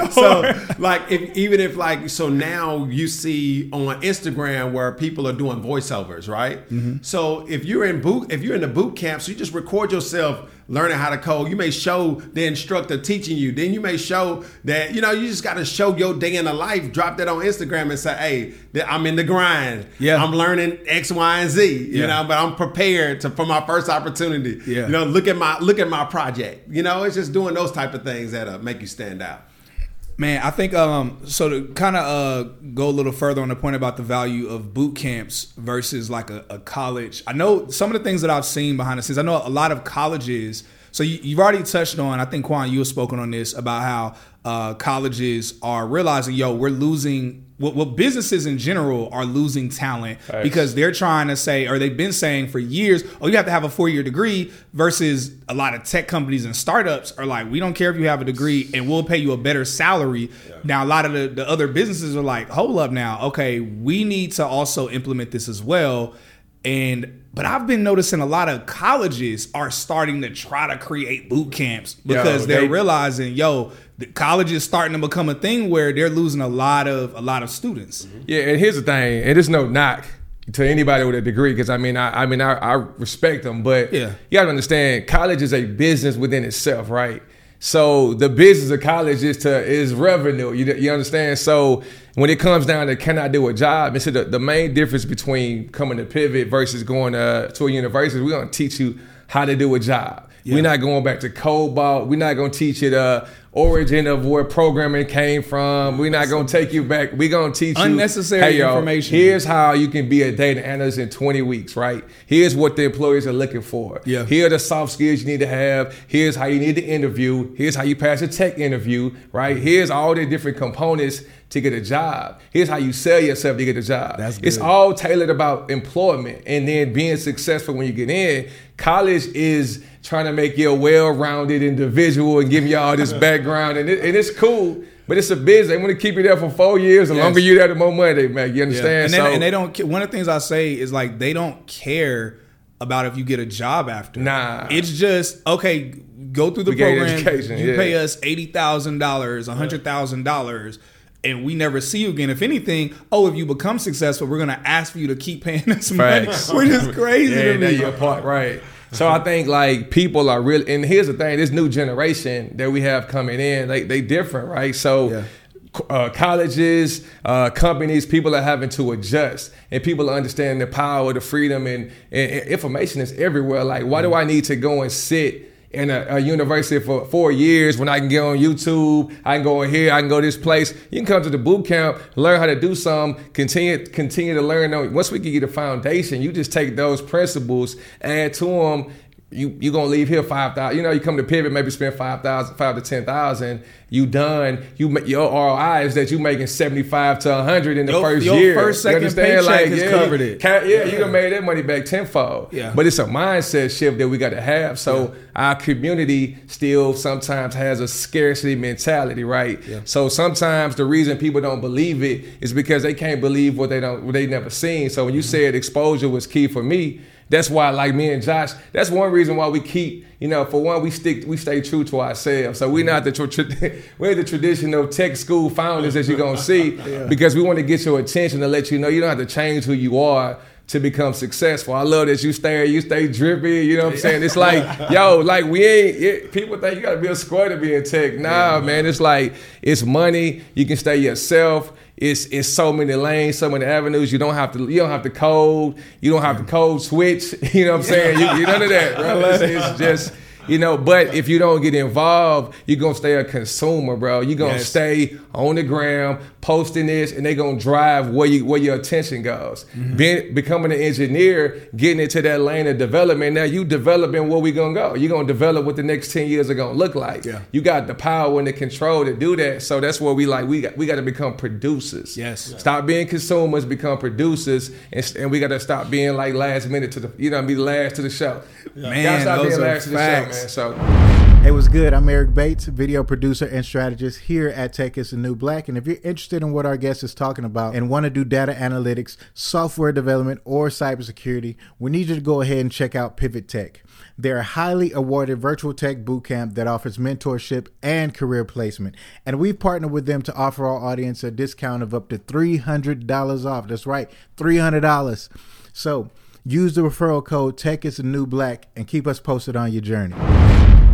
whole. So like, if, even if like, so now you see on Instagram where people are doing voiceovers, right? Mm-hmm. So if you're in boot, if you're in the boot camp, so you just record yourself learning how to code. You may show the instructor teaching you. Then you may show that, you know, you just got to show your day in the life. Drop that on Instagram and say, hey, I'm in the grind. Yeah. I'm learning X, Y, and Z. You yeah. know, but I'm prepared to for my first opportunity. Yeah. You know, look at my look at my project. You You know, it's just doing those type of things that uh, make you stand out. Man, I think um, so to kind of uh, go a little further on the point about the value of boot camps versus like a, a college. I know some of the things that I've seen behind the scenes. I know a lot of colleges. So you, you've already touched on, I think, Quawn, you have spoken on this about how uh, colleges are realizing, yo, we're losing. Well, well, businesses in general are losing talent Thanks. Because they're trying to say, or they've been saying for years, oh, you have to have a four-year degree versus a lot of tech companies and startups are like, we don't care if you have a degree and we'll pay you a better salary. Yeah. Now, a lot of the, the other businesses are like, hold up now. Okay, we need to also implement this as well. And but I've been noticing a lot of colleges are starting to try to create boot camps because yo, they're they, realizing, yo, the college is starting to become a thing where they're losing a lot of a lot of students. Mm-hmm. Yeah, and here's the thing, and it's no knock to anybody with a degree because I mean, I, I mean, I, I respect them, but yeah. you got to understand, college is a business within itself, right? So the business of college is to is revenue. You, you understand? So when it comes down to can I do a job, and so the, the main difference between coming to Pivot versus going to, to a university, we're going to teach you how to do a job. Yeah. We're not going back to COBOL. We're not going to teach you the origin of where programming came from. We're not going to take you back. We're going to teach you unnecessary hey, yo, information. Here's how you can be a data analyst in twenty weeks, right? Here's what the employers are looking for. Yeah. Here are the soft skills you need to have. Here's how you need to interview. Here's how you pass a tech interview, right? Here's all the different components to get a job. Here's how you sell yourself to get a job. That's good. It's all tailored about employment and then being successful when you get in. College is trying to make you a well-rounded individual and giving you all this background. And, it, and it's cool, but it's a business. They want to keep you there for four years. The yes. longer you're there, the more money they make. You understand? Yeah. And, they, so, and they don't. One of the things I say is like they don't care about if you get a job after. Nah. It's just, okay, go through the we program. Education, you yeah. pay us eighty thousand dollars, one hundred thousand dollars. And we never see you again. If anything, oh, if you become successful, we're going to ask for you to keep paying us money. Facts. We're just crazy yeah, to me. Your part, right. So I think like people are really, and here's the thing, this new generation that we have coming in, they they different, right? So yeah. uh, colleges, uh, companies, people are having to adjust and people are understanding the power, the freedom, and, and, and information is everywhere. Like, why do I need to go and sit in a, a university for four years when I can get on YouTube, I can go in here, I can go to this place. You can come to the boot camp, learn how to do something, continue continue to learn. Once we give you the foundation, you just take those principles, add to them. You you gonna leave here five thousand. You know, you come to Pivot, maybe spend five thousand, five to ten thousand. You done. You your R O I is that you making seventy five to a hundred in the your, first your year. Your first second you paycheck like, has yeah, covered it. Ca- yeah, yeah, you done made that money back tenfold. Yeah. But it's a mindset shift that we got to have. So yeah. our community still sometimes has a scarcity mentality, right? Yeah. So sometimes the reason people don't believe it is because they can't believe what they don't what they never seen. So when you mm-hmm. said exposure was key for me. That's why, like me and Josh, that's one reason why we keep, you know, for one, we stick, we stay true to ourselves. So we're not the tra- tra- we're the traditional tech school founders that you're gonna see, yeah. because we want to get your attention to let you know you don't have to change who you are to become successful. I love that you stay, you stay drippy. You know what I'm saying? It's like, yo, like we ain't it, people think you gotta be a square to be in tech. Nah, yeah, man, it's like it's money. You can stay yourself. It's it's so many lanes, so many avenues. You don't have to you don't have to code. You don't have to code switch. You know what I'm saying? You, you none of that. Bro. It's, it's just you know. But if you don't get involved, you're gonna stay a consumer, bro. You're gonna yes. stay on the gram posting this, and they're gonna drive where you where your attention goes. Mm-hmm. Being, becoming an engineer, getting into that lane of development. Now you developing where we gonna go. You're gonna develop what the next ten years are gonna look like. Yeah. You got the power and the control to do that. So that's where we like we got we got to become producers. Yes. Yeah. Stop being consumers, become producers, and, and we got to stop being like last minute to the you know be last to the show. Yeah. Man, gotta stop those being are last to the show, man. So, hey, what's good? I'm Eric Bates, video producer and strategist here at Tech is a New Black. And if you're interested in what our guest is talking about and want to do data analytics, software development, or cybersecurity, we need you to go ahead and check out Pivot Tech. They're a highly awarded virtual tech bootcamp that offers mentorship and career placement. And we've partnered with them to offer our audience a discount of up to three hundred dollars off. That's right, three hundred dollars. So use the referral code Tech is a New Black and keep us posted on your journey.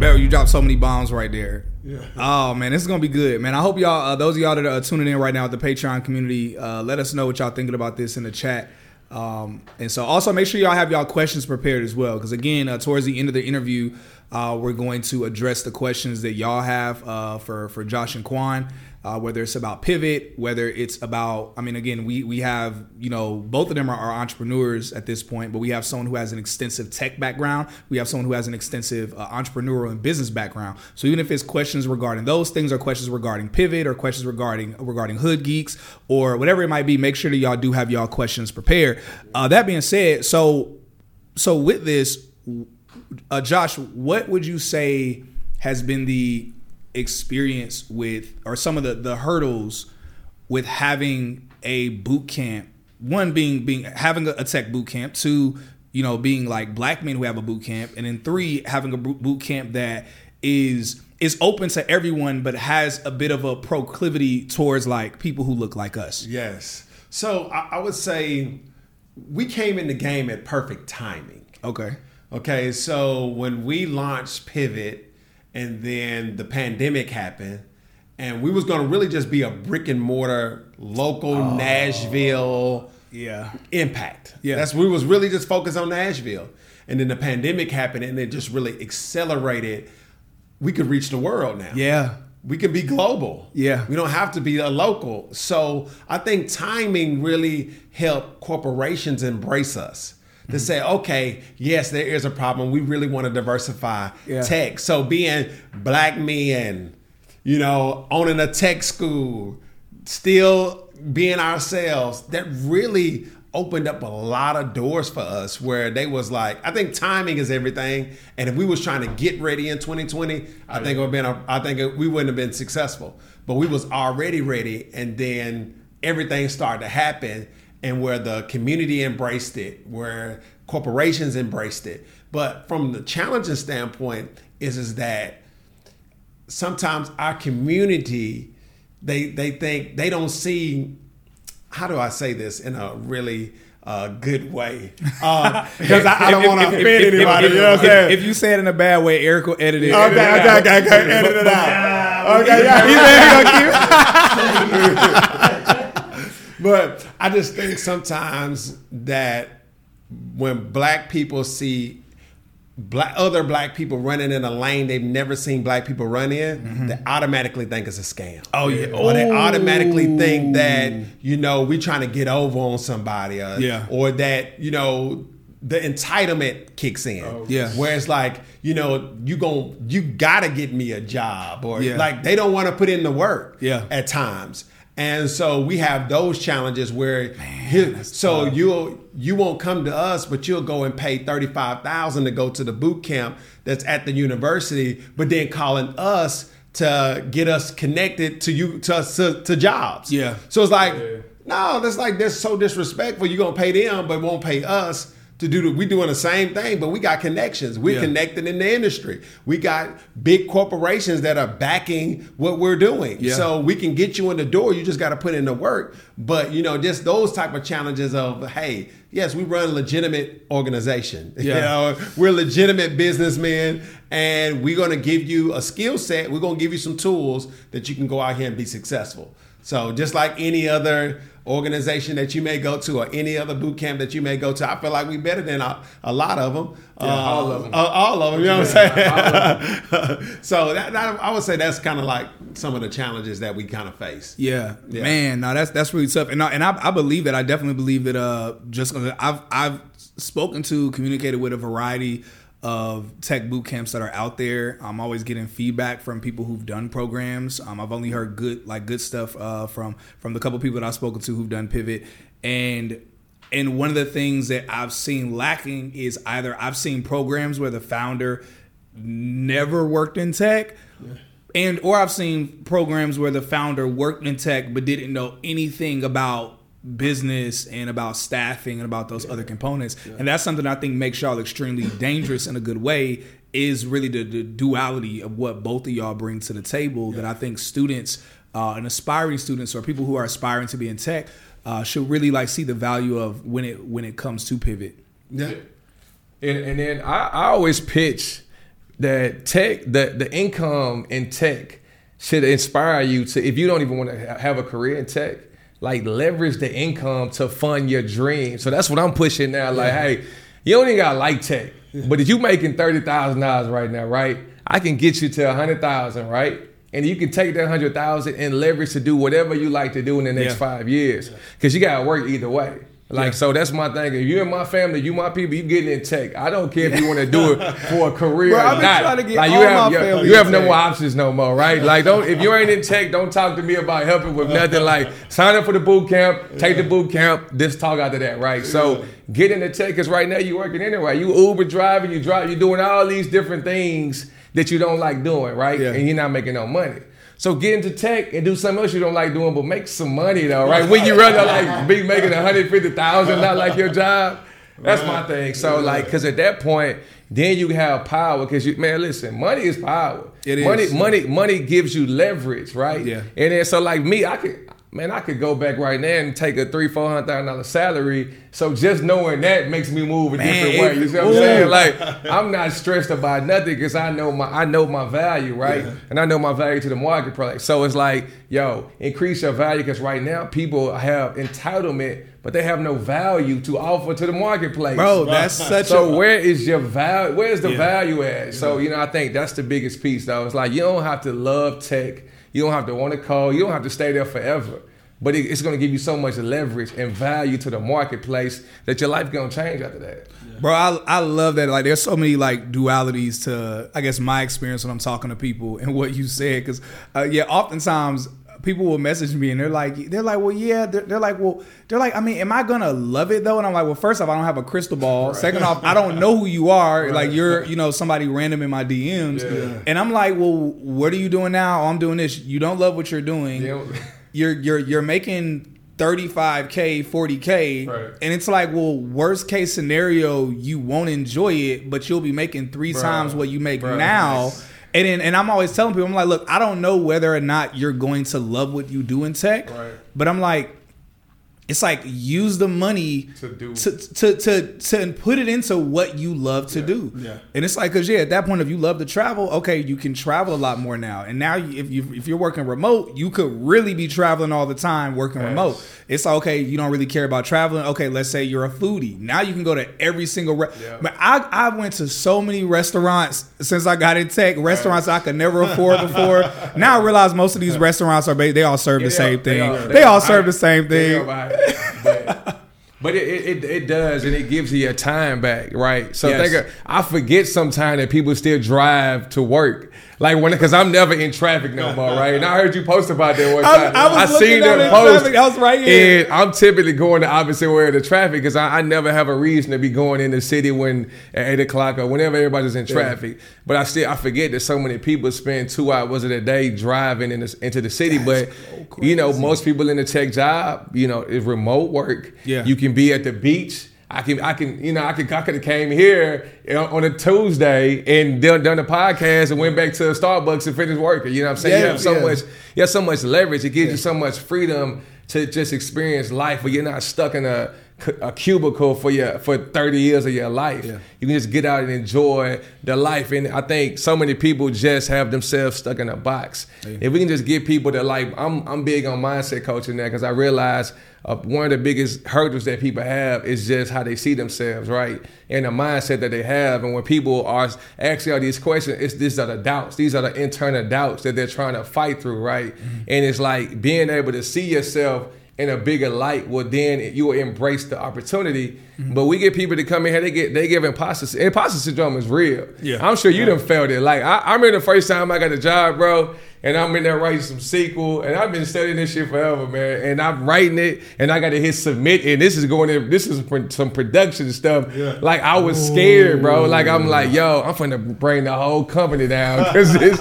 Barry, you dropped so many bombs right there. Yeah. Oh, man, this is going to be good, man. I hope y'all, uh, those of y'all that are tuning in right now at the Patreon community, uh, let us know what y'all thinking about this in the chat. Um, and so also make sure y'all have y'all questions prepared as well. Because, again, uh, towards the end of the interview, uh, we're going to address the questions that y'all have uh, for, for Josh and Quawn. Uh, whether it's about Pivot, whether it's about, I mean, again, we we have, you know, both of them are, are entrepreneurs at this point, but we have someone who has an extensive tech background. We have someone who has an extensive uh, entrepreneurial and business background. So even if it's questions regarding those things or questions regarding Pivot or questions regarding regarding Hood Geeks or whatever it might be, make sure that y'all do have y'all questions prepared. Uh, that being said, so, so with this, uh, Josh, what would you say has been the experience with or some of the, the hurdles with having a boot camp? One being being having a tech boot camp, two, you know, being like Black men who have a boot camp, and then three, having a boot camp that is is open to everyone but has a bit of a proclivity towards like people who look like us. Yes. So I, I would say we came in the game at perfect timing. Okay. Okay. So when we launched Pivot and then the pandemic happened, and we was going to really just be a brick and mortar local oh, Nashville yeah. impact. Yeah. That's we was really just focused on Nashville. And then the pandemic happened, and it just really accelerated. We could reach the world now. Yeah. We could be global. Yeah. We don't have to be a local. So I think timing really helped corporations embrace us. To say, okay, yes, there is a problem. We really want to diversify yeah. tech. So being black men, you know, owning a tech school, still being ourselves, that really opened up a lot of doors for us where they was like, I think timing is everything. And if we was trying to get ready in twenty twenty, I think it would have been a, I think it, we wouldn't have been successful. But we was already ready, and then everything started to happen. And where the community embraced it, where corporations embraced it. But from the challenging standpoint is, is that sometimes our community, they they think, they don't see, how do I say this in a really uh, good way? Uh, because I, I don't want to offend if, anybody, if, if, you know what I'm saying? If, if you say it in a bad way, Eric will edit it. Okay, edit okay, it okay, okay, edit it out. Okay, yeah, he's going to keep it. But I just think sometimes that when black people see black, other black people running in a lane they've never seen black people run in, mm-hmm. they automatically think it's a scam. Oh, yeah. Or Ooh. They automatically think that, you know, we're trying to get over on somebody. Or, yeah. or that, you know, the entitlement kicks in. Oh, yeah. Where it's like, you know, you gon' you got to get me a job. Or yeah. like they don't want to put in the work yeah. at times. And so we have those challenges where, Man, so tough. you'll you won't come to us, but you'll go and pay thirty-five thousand dollars to go to the boot camp that's at the university, but then calling us to get us connected to you to to, to jobs. Yeah. So it's like, yeah. no, that's like that's so disrespectful. You're gonna pay them, but won't pay us to do. The, we doing the same thing, but we got connections. We're yeah. connected in the industry. We got big corporations that are backing what we're doing. Yeah. So we can get you in the door. You just got to put in the work. But, you know, just those type of challenges of, hey, yes, we run a legitimate organization. Yeah. You know, we're legitimate businessmen, and we're going to give you a skill set. We're going to give you some tools that you can go out here and be successful. So just like any other organization that you may go to or any other boot camp that you may go to, I feel like we better than a, a lot of them. Yeah, uh, all of them. Uh, all of them, you know yeah, what I'm saying? So that, that, I would say that's kind of like some of the challenges that we kind of face. Yeah. yeah. Man, no, that's that's really tough. And, and I, I believe that. I definitely believe that uh, just I've, I've spoken to, communicated with a variety of tech boot camps that are out there. I'm always getting feedback from people who've done programs. Um, I've only heard good, like good stuff uh, from from the couple people that I've spoken to who've done Pivot. And and one of the things that I've seen lacking is either I've seen programs where the founder never worked in tech, yeah. and or I've seen programs where the founder worked in tech but didn't know anything about business and about staffing and about those yeah. other components. Yeah. And that's something I think makes y'all extremely dangerous in a good way, is really the, the duality of what both of y'all bring to the table yeah. that I think students uh, and aspiring students or people who are aspiring to be in tech uh, should really like see the value of when it when it comes to Pivot. Yeah. And, and then I, I always pitch that tech, the, the income in tech should inspire you to, if you don't even want to have a career in tech, like leverage the income to fund your dream. So that's what I'm pushing now. Like, yeah. hey, you don't even gotta like tech, but if you making thirty thousand dollars right now, right? I can get you to one hundred thousand dollars, right? And you can take that one hundred thousand dollars and leverage to do whatever you like to do in the next yeah. five years. Because you gotta work either way. Like, yeah. so that's my thing. If you're in my family, you my people, you getting in tech. I don't care if you want to do it for a career Bro, or I've been not. Trying to get like, all you have, my family you have no more options no more, right? Like, don't if you ain't in tech, don't talk to me about helping with nothing. Like, sign up for the boot camp, take yeah. the boot camp, this talk after that, right? So get into tech, because right now you're working anyway. You Uber driving, you drive, you're doing all these different things that you don't like doing, right? Yeah. And you're not making no money. So get into tech and do something else you don't like doing, but make some money though, right? When you rather like be making one hundred fifty thousand dollars, not like your job. That's my thing. So like, cause at that point, then you have power. Cause you, man, listen, money is power. It is. Money, money, money gives you leverage, right? Yeah. And then so like me, I could, man, I could go back right now and take a three, four hundred thousand dollar salary. So just knowing that makes me move a man, different way. You see what I'm saying? Like, I'm not stressed about nothing because I know my I know my value, right? Yeah. And I know my value to the marketplace. So it's like, yo, increase your value, because right now people have entitlement, but they have no value to offer to the marketplace. Bro, that's right. such so a... So where is your value? Where is the yeah. value at? So, you know, I think that's the biggest piece, though. It's like, you don't have to love tech. You don't have to want to call. You don't have to stay there forever. But it, it's going to give you so much leverage and value to the marketplace that your life going to change after that. Yeah. Bro, I, I love that. Like, there's so many, like, dualities to, I guess, my experience when I'm talking to people and what you said. Because, uh, yeah, oftentimes... people will message me and they're like, they're like, well, yeah, they're, they're like, well, they're like, I mean, am I gonna love it though? And I'm like, well, first off, I don't have a crystal ball. Right. Second off, I don't know who you are. Right. Like, you're, you know, somebody random in my D Ms. Yeah. And I'm like, well, what are you doing now? Oh, I'm doing this. You don't love what you're doing. Yeah. You're you're you're making thirty-five K, forty K, right. And it's like, well, worst case scenario, you won't enjoy it, but you'll be making three Bro. times what you make Bro. now. Nice. And then, and I'm always telling people, I'm like, look, I don't know whether or not you're going to love what you do in tech, right. but I'm like, it's like, use the money to do to to to, to put it into what you love to yeah. do. Yeah. And it's like, because, yeah, at that point, if you love to travel, okay, you can travel a lot more now. And now if, you, if you're working remote, you could really be traveling all the time working yes. remote. It's like, okay, you don't really care about traveling. Okay, let's say you're a foodie. Now you can go to every single restaurant. Yeah. I, I went to so many restaurants since I got in tech, restaurants right. I could never afford before. Now I realize most of these restaurants, are they all serve the yeah, same they thing. Are, they, they all serve I, the same thing. but, but it, it it does, and it gives you your time back, right? So yes. think of, I forget sometimes that people still drive to work, like when because I'm never in traffic no more, right? And I heard you post about that one time. I, I, was I seen that post. Traffic. I was right here, and I'm typically going the opposite way of the traffic because I, I never have a reason to be going in the city when at eight o'clock or whenever everybody's in traffic. Yeah. But I still I forget that so many people spend two hours of their day driving in the, into the city. That's but so you know, most people in the tech job, you know, is remote work. Yeah, you can be at the beach. I can, I can, you know, I could, I could have came here on a Tuesday and done, done a podcast and went back to Starbucks and finished working. You know what I'm saying? Yeah, you have so yeah. much, you have so much leverage. It gives yeah. you so much freedom to just experience life, where you're not stuck in a, a cubicle for your for thirty years of your life. Yeah. You can just get out and enjoy the life. And I think so many people just have themselves stuck in a box. Yeah. If we can just get people to like, I'm, I'm big on mindset coaching now because I realize. Uh, one of the biggest hurdles that people have is just how they see themselves, right? And the mindset that they have. And when people are asking all these questions, it's these are the doubts. These are the internal doubts that they're trying to fight through, right? Mm-hmm. And it's like being able to see yourself in a bigger light, well, then you will embrace the opportunity. Mm-hmm. But we get people to come in here, they get they give imposter, imposter syndrome is real. Yeah. I'm sure you yeah. done felt it. Like, I, I remember the first time I got a job, bro, and I'm in there writing some sequel, and I've been studying this shit forever, man. And I'm writing it, and I got to hit submit, and this is going in, this is some production stuff. Yeah. Like, I was Ooh. scared, bro. Like, I'm like, yo, I'm finna bring the whole company down. Cause it's,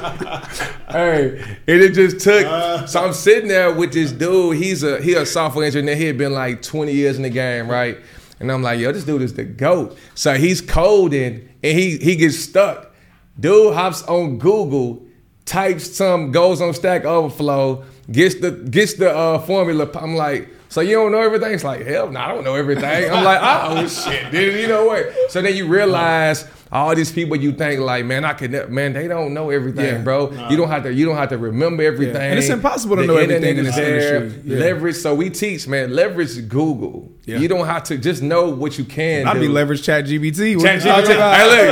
hey, and it just took, uh, so I'm sitting there with this dude, he's a, he a software engineer, he had been like twenty years in the game, right? And I'm like, yo, this dude is the GOAT. So he's coding, and he he gets stuck. Dude hops on Google, types some, goes on Stack Overflow, gets the gets the uh, formula. I'm like, so you don't know everything? It's like, hell no, I don't know everything. I'm like, oh shit, dude, you know what? So then you realize all these people you think like, man, I could never, man, they don't know everything, yeah. bro. Nah. You don't have to, you don't have to remember everything. Yeah. And it's impossible to the know everything in this industry. Yeah. Leverage, so we teach, man, leverage Google. Yeah. You don't have to just know what you can. I'd be leverage ChatGPT. ChatGPT. Hey, look,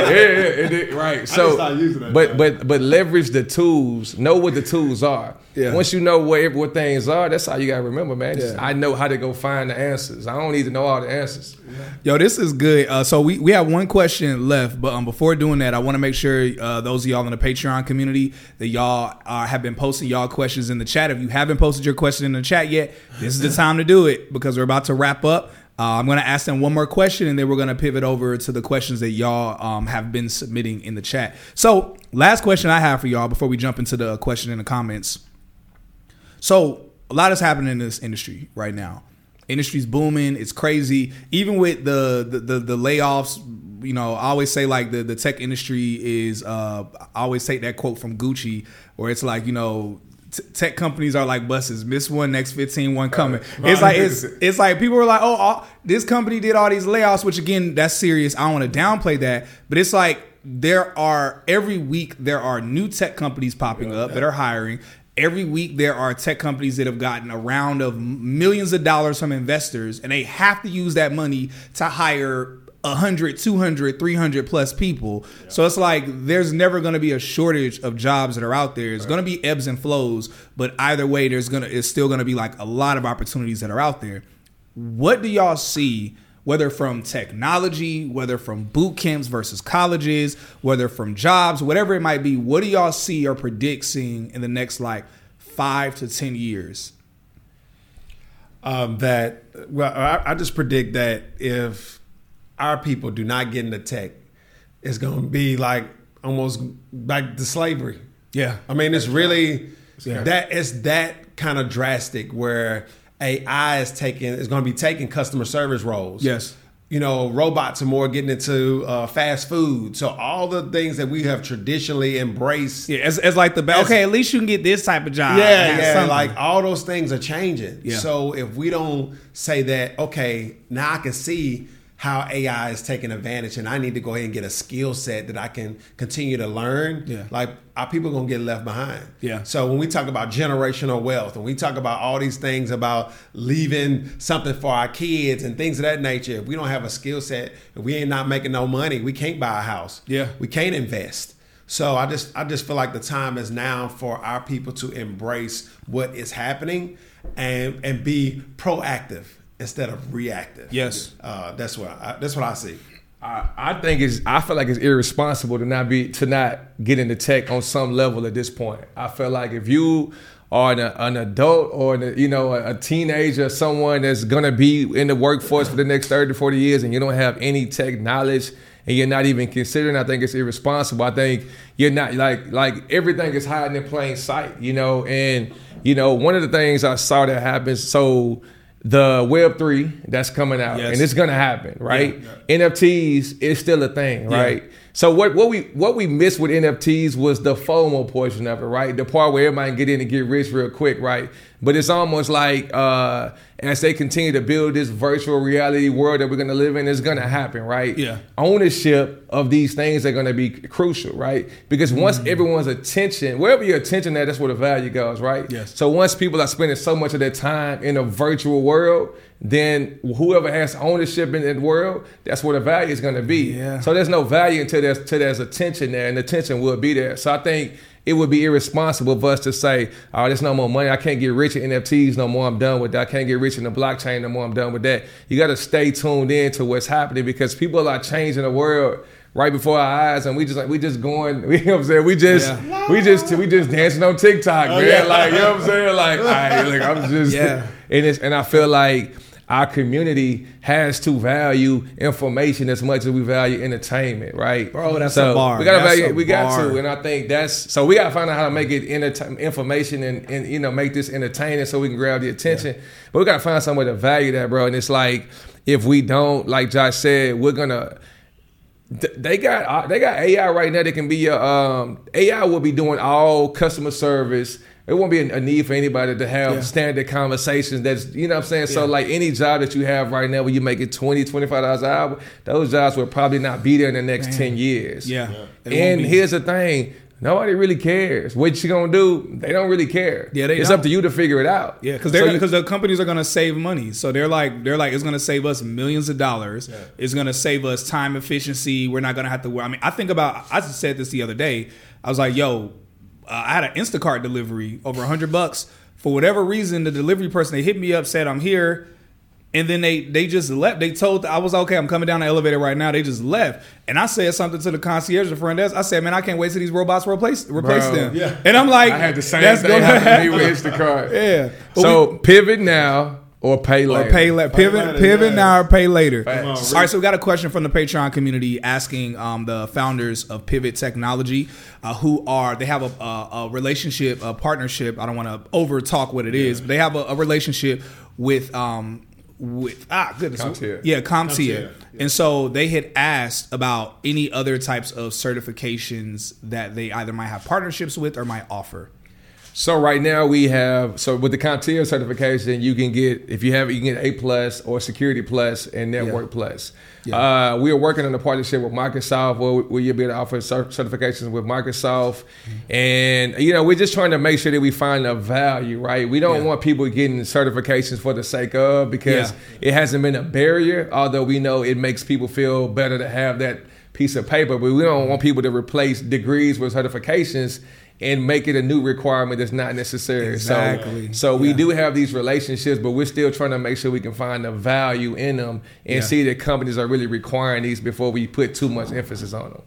yeah, yeah, right. So, that, but but but leverage the tools. Know what the tools are. Yeah. Once you know where what things are, that's how you gotta remember, man. Yeah. I know how to go find the answers. I don't need to know all the answers. Yeah. Yo, this is good. Uh, so we, we have one question left, but um, before doing that, I want to make sure uh, those of y'all in the Patreon community that y'all uh, have been posting y'all questions in the chat. If you haven't posted your question in the chat yet, this is the time to do it because we're about to wrap up. Uh, I'm going to ask them one more question, and then we're going to pivot over to the questions that y'all um, have been submitting in the chat. So last question I have for y'all before we jump into the question in the comments. So a lot is happening in this industry right now. Industry's booming. It's crazy. Even with the the, the, the layoffs, you know, I always say like the, the tech industry is, uh, I always take that quote from Gucci where it's like, you know, T- tech companies are like buses. Miss one, next fifteen, one coming. Right. It's like it's it's like people were like, oh, all, this company did all these layoffs, which again, that's serious. I don't want to downplay that, but it's like there are every week there are new tech companies popping yeah, up yeah. that are hiring. Every week there are tech companies that have gotten a round of millions of dollars from investors, and they have to use that money to hire one hundred, two hundred, three hundred plus people. Yeah. So it's like there's never going to be a shortage of jobs that are out there. It's right. going to be ebbs and flows, but either way, there's going to it's still going to be like a lot of opportunities that are out there. What do y'all see, whether from technology, whether from boot camps versus colleges, whether from jobs, whatever it might be? What do y'all see or predict seeing in the next like five to ten years? Um, that well, I, I just predict that if our people do not get into tech, it's going to be like almost like the slavery. Yeah. I mean, it's really yeah. that it's that kind of drastic where A I is taking is going to be taking customer service roles. Yes. You know, robots are more getting into uh, fast food. So all the things that we have traditionally embraced. Yeah, it's, it's like the best. Okay, at least you can get this type of job. Yeah, yeah. Something. Like all those things are changing. Yeah. So if we don't say that, okay, now I can see how A I is taking advantage, and I need to go ahead and get a skill set that I can continue to learn. Yeah. Like, our people are going to get left behind. Yeah. So when we talk about generational wealth, and we talk about all these things about leaving something for our kids and things of that nature, if we don't have a skill set, if we ain't not making no money, we can't buy a house. Yeah. We can't invest. So I just I just feel like the time is now for our people to embrace what is happening and and be proactive instead of reactive. Yes, uh, that's what I, that's what I see. I, I think it's. I feel like it's irresponsible to not be to not get into tech on some level at this point. I feel like if you are an, an adult or an, you know a, a teenager, someone that's gonna be in the workforce for the next thirty to forty years, and you don't have any tech knowledge, and you're not even considering, I think it's irresponsible. I think you're not like like everything is hiding in plain sight, you know. And you know, one of the things I saw that happens so. The Web three that's coming out, yes. and it's gonna happen, right? Yeah, yeah. N F Ts is still a thing, yeah. right? So what what we what we missed with N F Ts was the FOMO portion of it, right? The part where everybody can get in and get rich real quick, right? But it's almost like uh, as they continue to build this virtual reality world that we're gonna live in, it's gonna happen, right? Yeah. Ownership of these things are gonna be crucial, right? Because once mm-hmm. everyone's attention, wherever your attention at, that's where the value goes, right? Yes. So once people are spending so much of their time in a virtual world, then whoever has ownership in that world, that's where the value is going to be. Yeah. So there's no value until there's, until there's attention there, and attention will be there. So I think it would be irresponsible of us to say, oh, there's no more money. I can't get rich in N F Ts no more. I'm done with that. I can't get rich in the blockchain no more. I'm done with that. You got to stay tuned in to what's happening, because people are changing the world right before our eyes, and we just like we just going, you know what I'm saying? We just yeah. we just we just dancing on TikTok, oh, man. Yeah. Like, you know what I'm saying? Like, all right, like I'm just yeah. and it's and I feel like our community has to value information as much as we value entertainment, right? Bro, that's so a bar. We got to value it. We bar. got to. And I think that's, so we got to find out how to make it enter- information and, and, you know, make this entertaining so we can grab the attention. Yeah. But we got to find some way to value that, bro. And it's like, if we don't, like Josh said, we're going to, They got they got A I right now that can be a um, A I will be doing all customer service. It won't be a need for anybody to have yeah. standard conversations. That's, you know what I'm saying? Yeah. So like any job that you have right now where you make it twenty, twenty-five dollars an hour, those jobs will probably not be there in the next Man. ten years. Yeah. yeah. And here's the thing. Nobody really cares what you gonna do. They don't really care. Yeah, they it's don't. Up to you to figure it out. Yeah, because they're because so the companies are gonna save money. So they're like they're like it's gonna save us millions of dollars. Yeah. It's gonna save us time efficiency. We're not gonna have to. I mean, I think about. I just said this the other day. I was like, yo, uh, I had an Instacart delivery over a hundred bucks. For whatever reason, the delivery person, they hit me up, said I'm here. And then they they just left. They told, I was okay, I'm coming down the elevator right now. They just left. And I said something to the concierge, the front desk. I said, man, I can't wait till these robots replace replace Bro, them. Yeah. And I'm like, I had the same that's thing happen to me with Instacart. Yeah. But so we, pivot now or pay later. Or pay la- pivot, pay later, pivot yeah. now or pay later. On, All right, so we got a question from the Patreon community asking um, the founders of Pivot Technology, uh, who are, they have a, a, a relationship, a partnership. I don't want to over talk what it yeah. is, but they have a, a relationship with... Um, With ah goodness CompTIA. yeah CompTIA, yeah. And so they had asked about any other types of certifications that they either might have partnerships with or might offer. So right now we have, so with the CompTIA certification, you can get, if you have it, you can get A plus or Security plus and Network yeah. plus. Yeah. Uh, we are working on a partnership with Microsoft where, where you'll be able to offer certifications with Microsoft. Mm-hmm. And, you know, we're just trying to make sure that we find a value, right? We don't yeah. want people getting certifications for the sake of, because yeah. it hasn't been a barrier, although we know it makes people feel better to have that piece of paper, but we don't want people to replace degrees with certifications and make it a new requirement that's not necessary. Exactly. So, so we yeah. do have these relationships, but we're still trying to make sure we can find the value in them and yeah. see that companies are really requiring these before we put too much emphasis on them.